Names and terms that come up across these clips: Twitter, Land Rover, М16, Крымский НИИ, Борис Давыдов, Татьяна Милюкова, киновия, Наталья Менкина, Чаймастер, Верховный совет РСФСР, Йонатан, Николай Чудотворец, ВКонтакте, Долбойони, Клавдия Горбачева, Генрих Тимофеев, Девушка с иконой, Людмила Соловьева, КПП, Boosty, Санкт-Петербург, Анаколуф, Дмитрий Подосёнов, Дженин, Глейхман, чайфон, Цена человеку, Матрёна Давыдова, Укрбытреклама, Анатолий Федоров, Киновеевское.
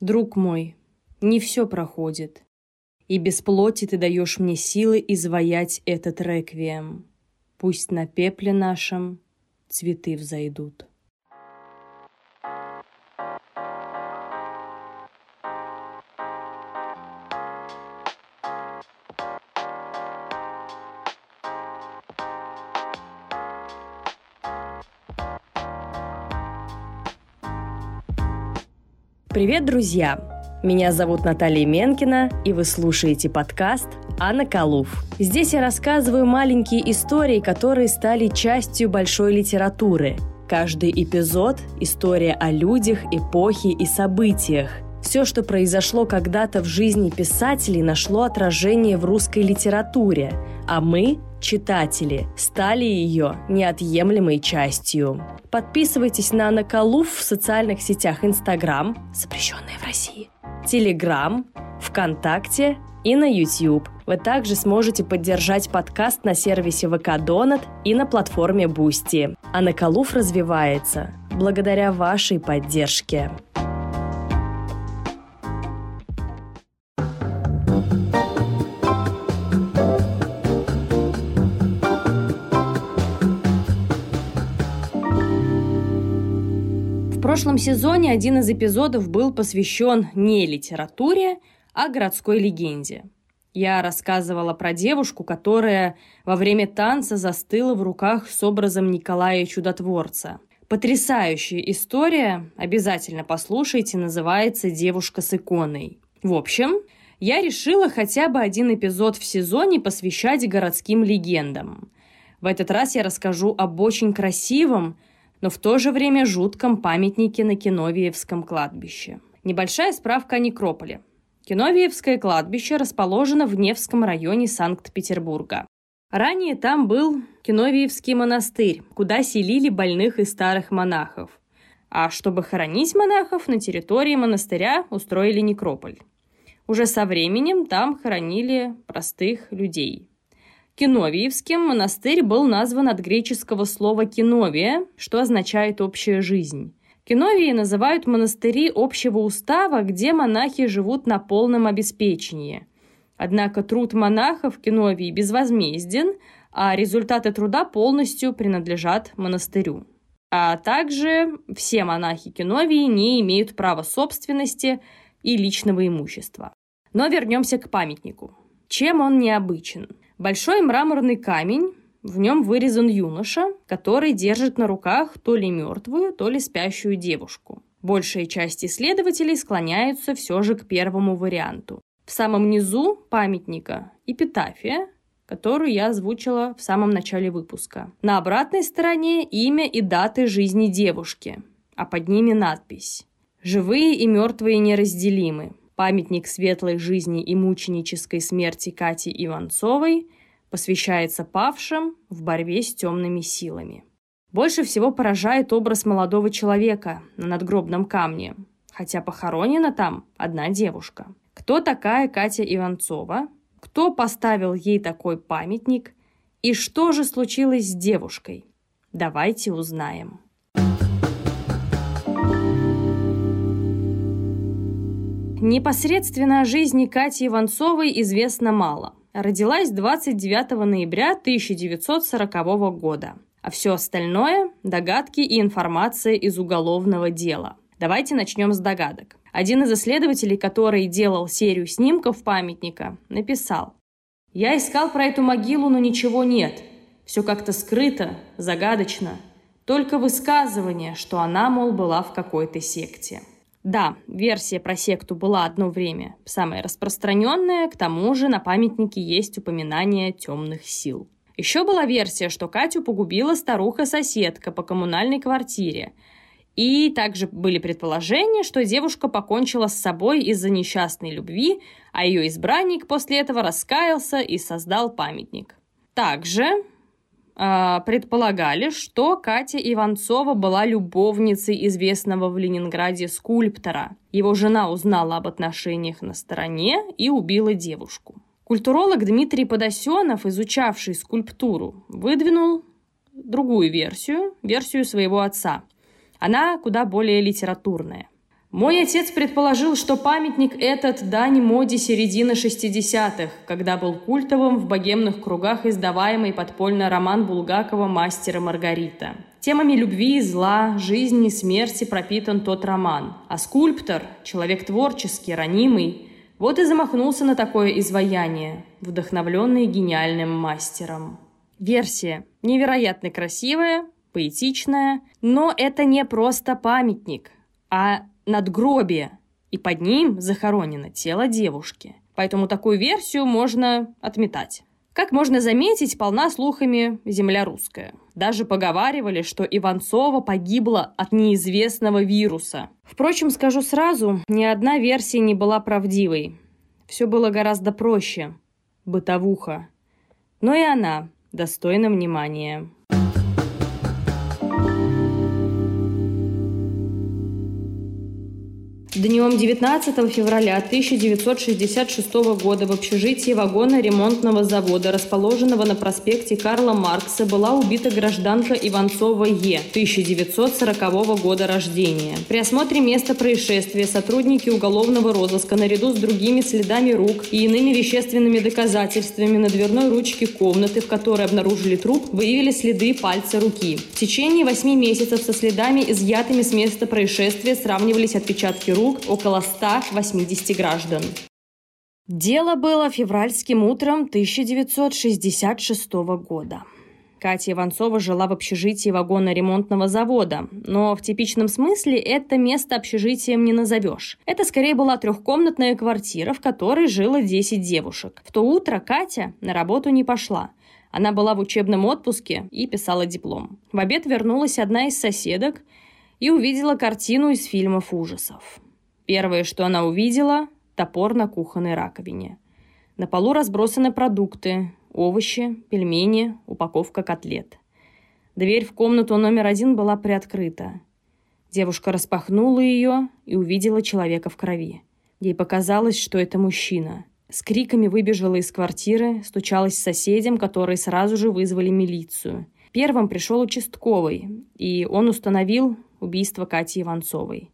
Друг мой, не все проходит, и без плоти ты даешь мне силы изваять этот реквием. Пусть на пепле нашем цветы взойдут. Привет, друзья! Меня зовут Наталья Менкина, и вы слушаете подкаст «Анаколуф». Здесь я рассказываю маленькие истории, которые стали частью большой литературы. Каждый эпизод – история о людях, эпохе и событиях. Все, что произошло когда-то в жизни писателей, нашло отражение в русской литературе, а мы, читатели, стали ее неотъемлемой частью. Подписывайтесь на Анаколуф в социальных сетях Instagram, запрещенные в России, Telegram, ВКонтакте и на YouTube. Вы также сможете поддержать подкаст на сервисе ВК Donut и на платформе Boosty. Анаколуф развивается благодаря вашей поддержке. В прошлом сезоне один из эпизодов был посвящен не литературе, а городской легенде. Я рассказывала про девушку, которая во время танца застыла в руках с образом Николая Чудотворца. Потрясающая история, обязательно послушайте, называется «Девушка с иконой». В общем, я решила хотя бы один эпизод в сезоне посвящать городским легендам. В этот раз я расскажу об очень красивом, но в то же время жутком памятнике на Киновеевском кладбище. Небольшая справка о некрополе. Киновеевское кладбище расположено в Невском районе Санкт-Петербурга. Ранее там был Киновеевский монастырь, куда селили больных и старых монахов. А чтобы хоронить монахов, на территории монастыря устроили некрополь. Уже со временем там хоронили простых людей. Киновеевским монастырь был назван от греческого слова «киновия», что означает «общая жизнь». Киновии называют монастыри общего устава, где монахи живут на полном обеспечении. Однако труд монахов киновии безвозмезден, а результаты труда полностью принадлежат монастырю. А также все монахи киновии не имеют права собственности и личного имущества. Но вернемся к памятнику. Чем он необычен? Большой мраморный камень, в нем вырезан юноша, который держит на руках то ли мертвую, то ли спящую девушку. Большая часть исследователей склоняются все же к первому варианту. В самом низу памятника эпитафия, которую я озвучила в самом начале выпуска. На обратной стороне имя и даты жизни девушки, а под ними надпись «Живые и мертвые неразделимы». Памятник светлой жизни и мученической смерти Кати Иванцовой посвящается павшим в борьбе с темными силами. Больше всего поражает образ молодого человека на надгробном камне, хотя похоронена там одна девушка. Кто такая Катя Иванцова? Кто поставил ей такой памятник? И что же случилось с девушкой? Давайте узнаем. Непосредственно о жизни Кати Иванцовой известно мало. Родилась 29 ноября 1940 года. А все остальное – догадки и информация из уголовного дела. Давайте начнем с догадок. Один из исследователей, который делал серию снимков памятника, написал: «Я искал про эту могилу, но ничего нет. Все как-то скрыто, загадочно. Только высказывание, что она, мол, была в какой-то секте». Да, версия про секту была одно время самая распространенная, к тому же на памятнике есть упоминание темных сил. Еще была версия, что Катю погубила старуха-соседка по коммунальной квартире. И также были предположения, что девушка покончила с собой из-за несчастной любви, а ее избранник после этого раскаялся и создал памятник. Также предполагали, что Катя Иванцова была любовницей известного в Ленинграде скульптора. Его жена узнала об отношениях на стороне и убила девушку. Культуролог Дмитрий Подосёнов, изучавший скульптуру, выдвинул другую версию своего отца. Она куда более литературная. Мой отец предположил, что памятник этот – дань моде середины 60-х, когда был культовым в богемных кругах издаваемый подпольно роман Булгакова «Мастер и Маргарита». Темами любви и зла, жизни и смерти пропитан тот роман. А скульптор – человек творческий, ранимый, вот и замахнулся на такое изваяние, вдохновленный гениальным мастером. Версия невероятно красивая, поэтичная, но это не просто памятник, а надгробие, и под ним захоронено тело девушки. Поэтому такую версию можно отметать. Как можно заметить, полна слухами земля русская. Даже поговаривали, что Иванцова погибла от неизвестного вируса. Впрочем, скажу сразу, ни одна версия не была правдивой. Все было гораздо проще. Бытовуха. Но и она достойна внимания. Днем 19 февраля 1966 года в общежитии вагонно-ремонтного завода, расположенного на проспекте Карла Маркса, была убита гражданка Иванцова Е. 1940 года рождения. При осмотре места происшествия сотрудники уголовного розыска наряду с другими следами рук и иными вещественными доказательствами на дверной ручке комнаты, в которой обнаружили труп, выявили следы пальца руки. В течение 8 месяцев со следами, изъятыми с места происшествия, сравнивались отпечатки рук около 180 граждан. Дело было февральским утром 1966 года. Катя Иванцова жила в общежитии вагонно-ремонтного завода, но в типичном смысле это место общежитием не назовешь. Это скорее была трехкомнатная квартира, в которой жило 10 девушек. В то утро Катя на работу не пошла. Она была в учебном отпуске и писала диплом. В обед вернулась одна из соседок и увидела картину из фильмов ужасов. Первое, что она увидела – топор на кухонной раковине. На полу разбросаны продукты – овощи, пельмени, упаковка котлет. Дверь в комнату номер 1 была приоткрыта. Девушка распахнула ее и увидела человека в крови. Ей показалось, что это мужчина. С криками выбежала из квартиры, стучалась с соседям, которые сразу же вызвали милицию. Первым пришел участковый, и он установил убийство Кати Иванцовой.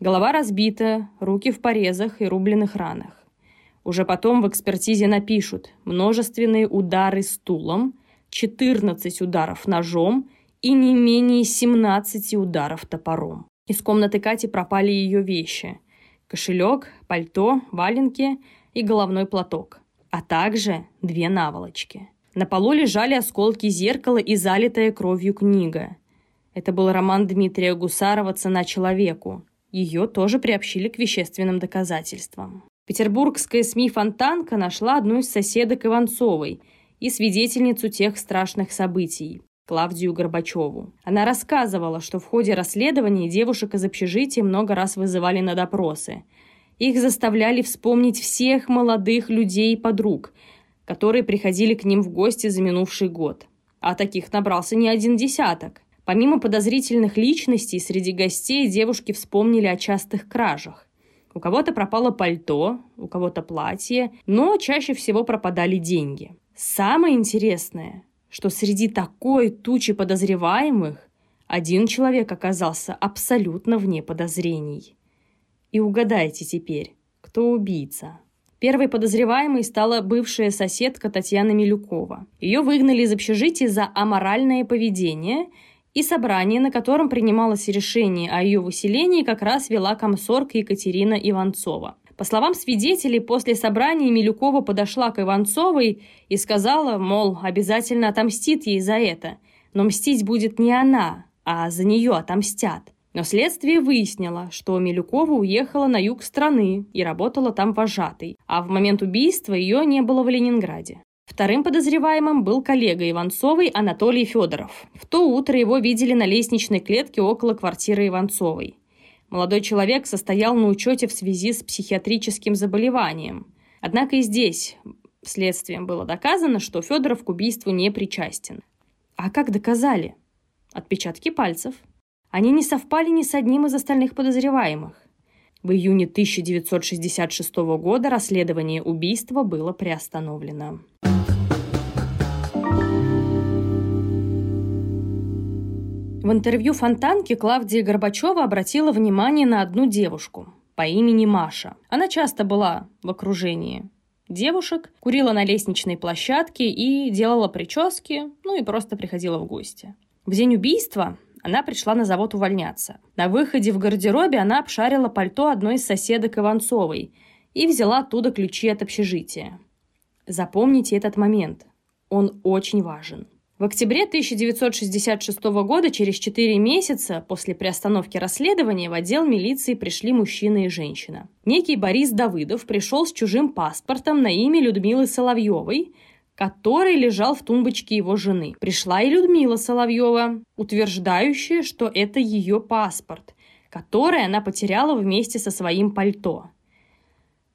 Голова разбита, руки в порезах и рубленых ранах. Уже потом в экспертизе напишут: множественные удары стулом, 14 ударов ножом и не менее 17 ударов топором. Из комнаты Кати пропали ее вещи: кошелек, пальто, валенки и головной платок, а также 2 наволочки. На полу лежали осколки зеркала и залитая кровью книга. Это был роман Дмитрия Гусарова «Цена человеку». Ее тоже приобщили к вещественным доказательствам. Петербургская СМИ «Фонтанка» нашла одну из соседок Иванцовой и свидетельницу тех страшных событий – Клавдию Горбачеву. Она рассказывала, что в ходе расследования девушек из общежития много раз вызывали на допросы. Их заставляли вспомнить всех молодых людей и подруг, которые приходили к ним в гости за минувший год. А таких набрался не один десяток. Помимо подозрительных личностей, среди гостей девушки вспомнили о частых кражах. У кого-то пропало пальто, у кого-то платье, но чаще всего пропадали деньги. Самое интересное, что среди такой тучи подозреваемых один человек оказался абсолютно вне подозрений. И угадайте теперь, кто убийца? Первой подозреваемой стала бывшая соседка Татьяна Милюкова. Ее выгнали из общежития за аморальное поведение – и собрание, на котором принималось решение о ее выселении, как раз вела комсорг Екатерина Иванцова. По словам свидетелей, после собрания Милюкова подошла к Иванцовой и сказала, мол, обязательно отомстит ей за это. Но мстить будет не она, а за нее отомстят. Но следствие выяснило, что Милюкова уехала на юг страны и работала там вожатой, а в момент убийства ее не было в Ленинграде. Вторым подозреваемым был коллега Иванцовой Анатолий Федоров. В то утро его видели на лестничной клетке около квартиры Иванцовой. Молодой человек состоял на учете в связи с психиатрическим заболеванием. Однако и здесь следствием было доказано, что Федоров к убийству не причастен. А как доказали? Отпечатки пальцев. Они не совпали ни с одним из остальных подозреваемых. В июне 1966 года расследование убийства было приостановлено. В В интервью «Фонтанке» Клавдия Горбачева обратила внимание на одну девушку по имени Маша. Она часто была в окружении девушек, курила на лестничной площадке и делала прически, ну и просто приходила в гости. В день убийства она пришла на завод увольняться. На выходе в гардеробе она обшарила пальто одной из соседок Иванцовой и взяла оттуда ключи от общежития. Запомните этот момент. Он очень важен. В октябре 1966 года, через 4 месяца после приостановки расследования, в отдел милиции пришли мужчина и женщина. Некий Борис Давыдов пришел с чужим паспортом на имя Людмилы Соловьевой, который лежал в тумбочке его жены. Пришла и Людмила Соловьева, утверждающая, что это ее паспорт, который она потеряла вместе со своим пальто.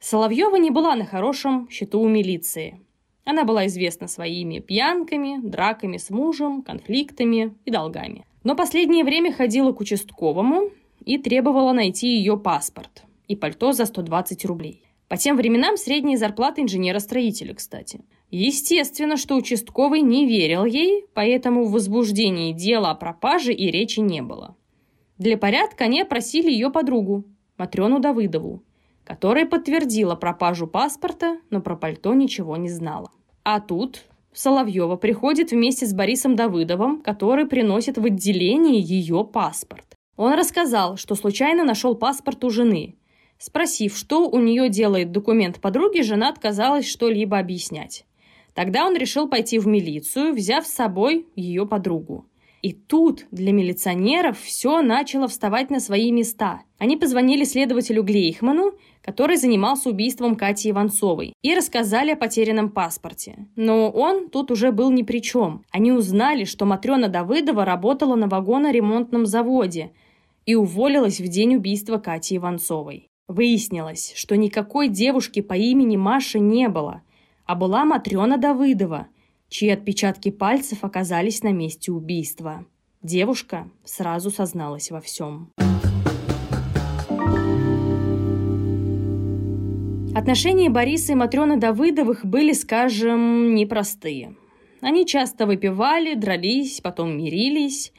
Соловьева не была на хорошем счету у милиции. Она была известна своими пьянками, драками с мужем, конфликтами и долгами. Но последнее время ходила к участковому и требовала найти ее паспорт и пальто за 120 рублей. По тем временам средняя зарплата инженера-строителя, кстати. Естественно, что участковый не верил ей, поэтому в возбуждении дела о пропаже и речи не было. Для порядка они опросили ее подругу, Матрёну Давыдову, которая подтвердила пропажу паспорта, но про пальто ничего не знала. А тут Соловьева приходит вместе с Борисом Давыдовым, который приносит в отделение ее паспорт. Он рассказал, что случайно нашел паспорт у жены. Спросив, что у нее делает документ подруги, жена отказалась что-либо объяснять. Тогда он решил пойти в милицию, взяв с собой ее подругу. И тут для милиционеров все начало вставать на свои места. Они позвонили следователю Глейхману, который занимался убийством Кати Иванцовой, и рассказали о потерянном паспорте. Но он тут уже был ни при чем. Они узнали, что Матрёна Давыдова работала на вагоноремонтном заводе и уволилась в день убийства Кати Иванцовой. Выяснилось, что никакой девушки по имени Маша не было, а была Матрёна Давыдова, чьи отпечатки пальцев оказались на месте убийства. Девушка сразу созналась во всем. Отношения Бориса и Матрёны Давыдовых были, скажем, непростые. Они часто выпивали, дрались, потом мирились.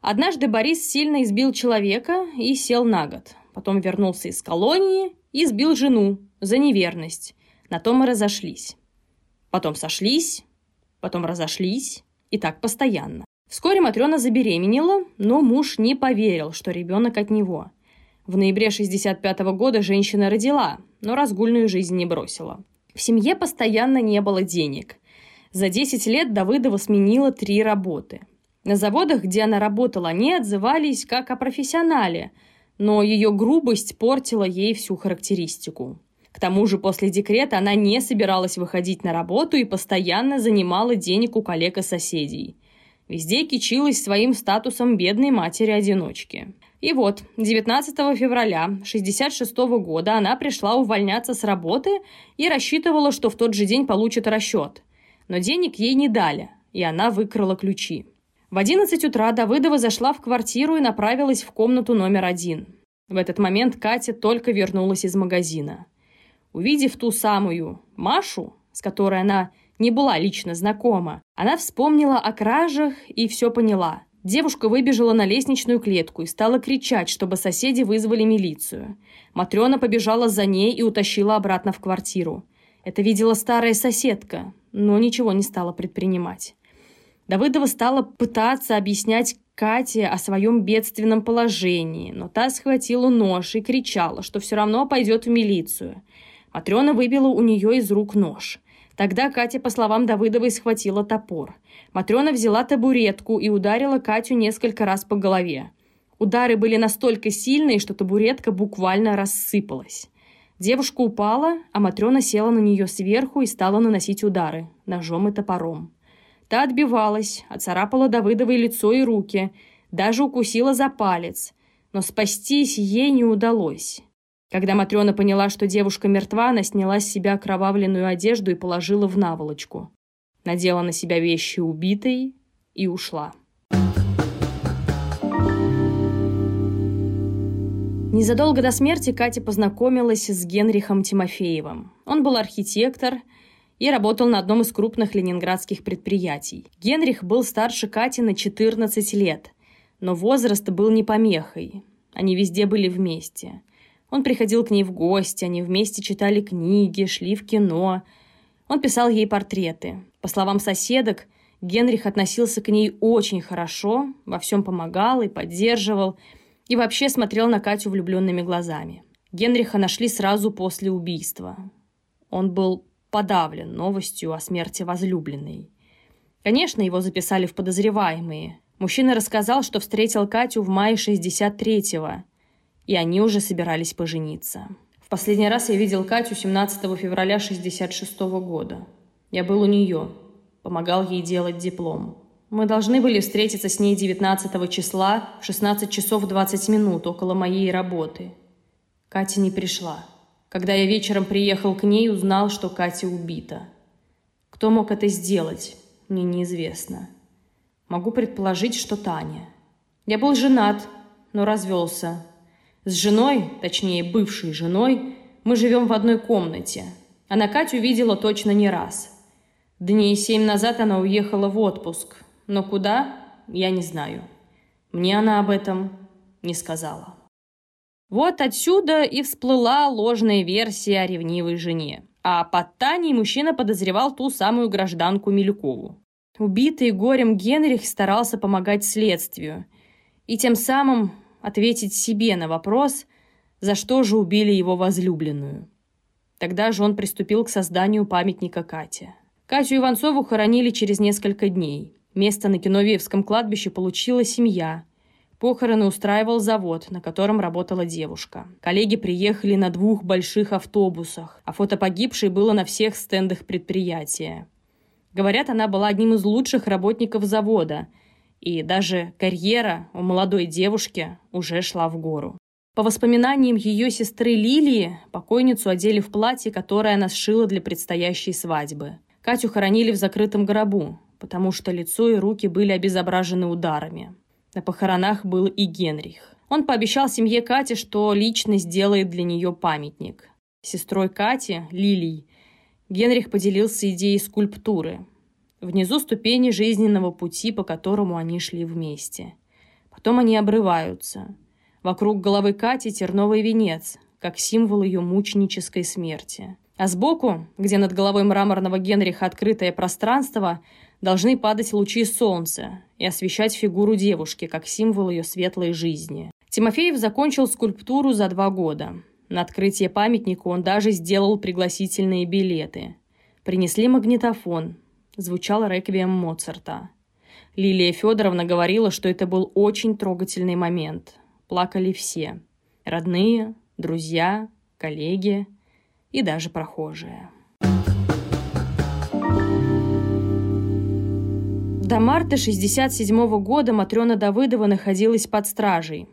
Однажды Борис сильно избил человека и сел на год. Потом вернулся из колонии и избил жену за неверность. На том и разошлись. Потом сошлись. Потом разошлись, и так постоянно. Вскоре Матрёна забеременела, но муж не поверил, что ребенок от него. В ноябре 1965 года женщина родила, но разгульную жизнь не бросила. В семье постоянно не было денег. За 10 лет Давыдова сменила 3 работы. На заводах, где она работала, они отзывались как о профессионале, но ее грубость портила ей всю характеристику. К тому же после декрета она не собиралась выходить на работу и постоянно занимала денег у коллег и соседей. Везде кичилась своим статусом бедной матери-одиночки. И вот, 19 февраля 1966 года она пришла увольняться с работы и рассчитывала, что в тот же день получит расчет. Но денег ей не дали, и она выкрала ключи. В 11 утра Давыдова зашла в квартиру и направилась в комнату номер 1. В этот момент Катя только вернулась из магазина. Увидев ту самую Машу, с которой она не была лично знакома, она вспомнила о кражах и все поняла. Девушка выбежала на лестничную клетку и стала кричать, чтобы соседи вызвали милицию. Матрёна побежала за ней и утащила обратно в квартиру. Это видела старая соседка, но ничего не стала предпринимать. Давыдова стала пытаться объяснять Кате о своем бедственном положении, но та схватила нож и кричала, что все равно пойдет в милицию. Матрёна выбила у нее из рук нож. Тогда Катя, по словам Давыдовой, схватила топор. Матрёна взяла табуретку и ударила Катю несколько раз по голове. Удары были настолько сильные, что табуретка буквально рассыпалась. Девушка упала, а Матрёна села на нее сверху и стала наносить удары ножом и топором. Та отбивалась, оцарапала Давыдовой лицо и руки, даже укусила за палец, но спастись ей не удалось. Когда Матрёна поняла, что девушка мертва, она сняла с себя окровавленную одежду и положила в наволочку. Надела на себя вещи убитой и ушла. Незадолго до смерти Катя познакомилась с Генрихом Тимофеевым. Он был архитектор и работал на одном из крупных ленинградских предприятий. Генрих был старше Кати на 14 лет, Но возраст был не помехой. Они везде были вместе. Он приходил к ней в гости, они вместе читали книги, шли в кино. Он писал ей портреты. По словам соседок, Генрих относился к ней очень хорошо, во всем помогал и поддерживал, и вообще смотрел на Катю влюбленными глазами. Генриха нашли сразу после убийства. Он был подавлен новостью о смерти возлюбленной. Конечно, его записали в подозреваемые. Мужчина рассказал, что встретил Катю в мае 1963-го, и они уже собирались пожениться. «В последний раз я видел Катю 17 февраля 1966 года. Я был у нее, помогал ей делать диплом. Мы должны были встретиться с ней 19 числа в 16 часов 20 минут около моей работы. Катя не пришла. Когда я вечером приехал к ней, узнал, что Катя убита. Кто мог это сделать, мне неизвестно. Могу предположить, что Таня. Я был женат, но развелся. С женой, точнее, бывшей женой, мы живем в одной комнате. Она Катю видела точно не раз. Дней 7 назад она уехала в отпуск. Но куда, я не знаю. Мне она об этом не сказала». Вот отсюда и всплыла ложная версия о ревнивой жене. А под Таней мужчина подозревал ту самую гражданку Милюкову. Убитый горем Генрих старался помогать следствию и тем самым ответить себе на вопрос, за что же убили его возлюбленную. Тогда же он приступил к созданию памятника Кате. Катю Иванцову хоронили через несколько дней. Место на Киновеевском кладбище получила семья. Похороны устраивал завод, на котором работала девушка. Коллеги приехали на 2 больших автобусах, а фото погибшей было на всех стендах предприятия. Говорят, она была одним из лучших работников завода, и даже карьера у молодой девушки уже шла в гору. По воспоминаниям ее сестры Лилии, покойницу одели в платье, которое она сшила для предстоящей свадьбы. Катю хоронили в закрытом гробу, потому что лицо и руки были обезображены ударами. На похоронах был и Генрих. Он пообещал семье Кати, что лично сделает для нее памятник. С сестрой Кати, Лилией, Генрих поделился идеей скульптуры. Внизу ступени жизненного пути, по которому они шли вместе. Потом они обрываются. Вокруг головы Кати терновый венец, как символ ее мученической смерти. А сбоку, где над головой мраморного Генриха открытое пространство, должны падать лучи солнца и освещать фигуру девушки, как символ ее светлой жизни. Тимофеев закончил скульптуру за 2 года. На открытие памятника он даже сделал пригласительные билеты. Принесли магнитофон. Звучал реквием Моцарта. Лилия Федоровна говорила, что это был очень трогательный момент. Плакали все. Родные, друзья, коллеги и даже прохожие. До марта 1967 года Матрёна Давыдова находилась под стражей,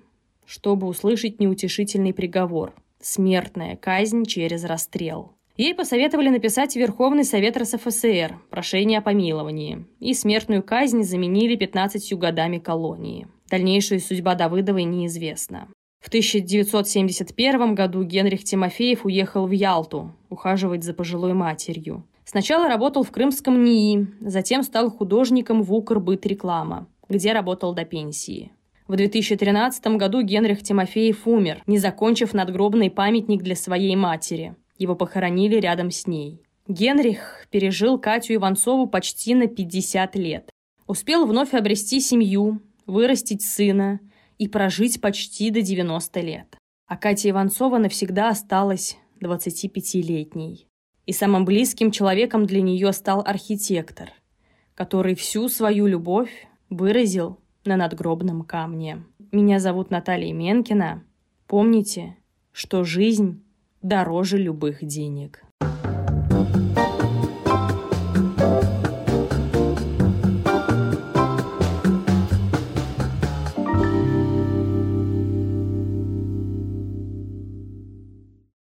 чтобы услышать неутешительный приговор – смертная казнь через расстрел. Ей посоветовали написать Верховный совет РСФСР прошение о помиловании, и смертную казнь заменили 15 годами колонии. Дальнейшая судьба Давыдовой неизвестна. В 1971 году Генрих Тимофеев уехал в Ялту ухаживать за пожилой матерью. Сначала работал в Крымском НИИ, затем стал художником в «Укрбытреклама», где работал до пенсии. В 2013 году Генрих Тимофеев умер, не закончив надгробный памятник для своей матери. Его похоронили рядом с ней. Генрих пережил Катю Иванцову почти на 50 лет. Успел вновь обрести семью, вырастить сына и прожить почти до 90 лет. А Катя Иванцова навсегда осталась 25-летней. И самым близким человеком для нее стал архитектор, который всю свою любовь выразил на надгробном камне. Меня зовут Наталья Менкина. Помните, что жизнь дороже любых денег.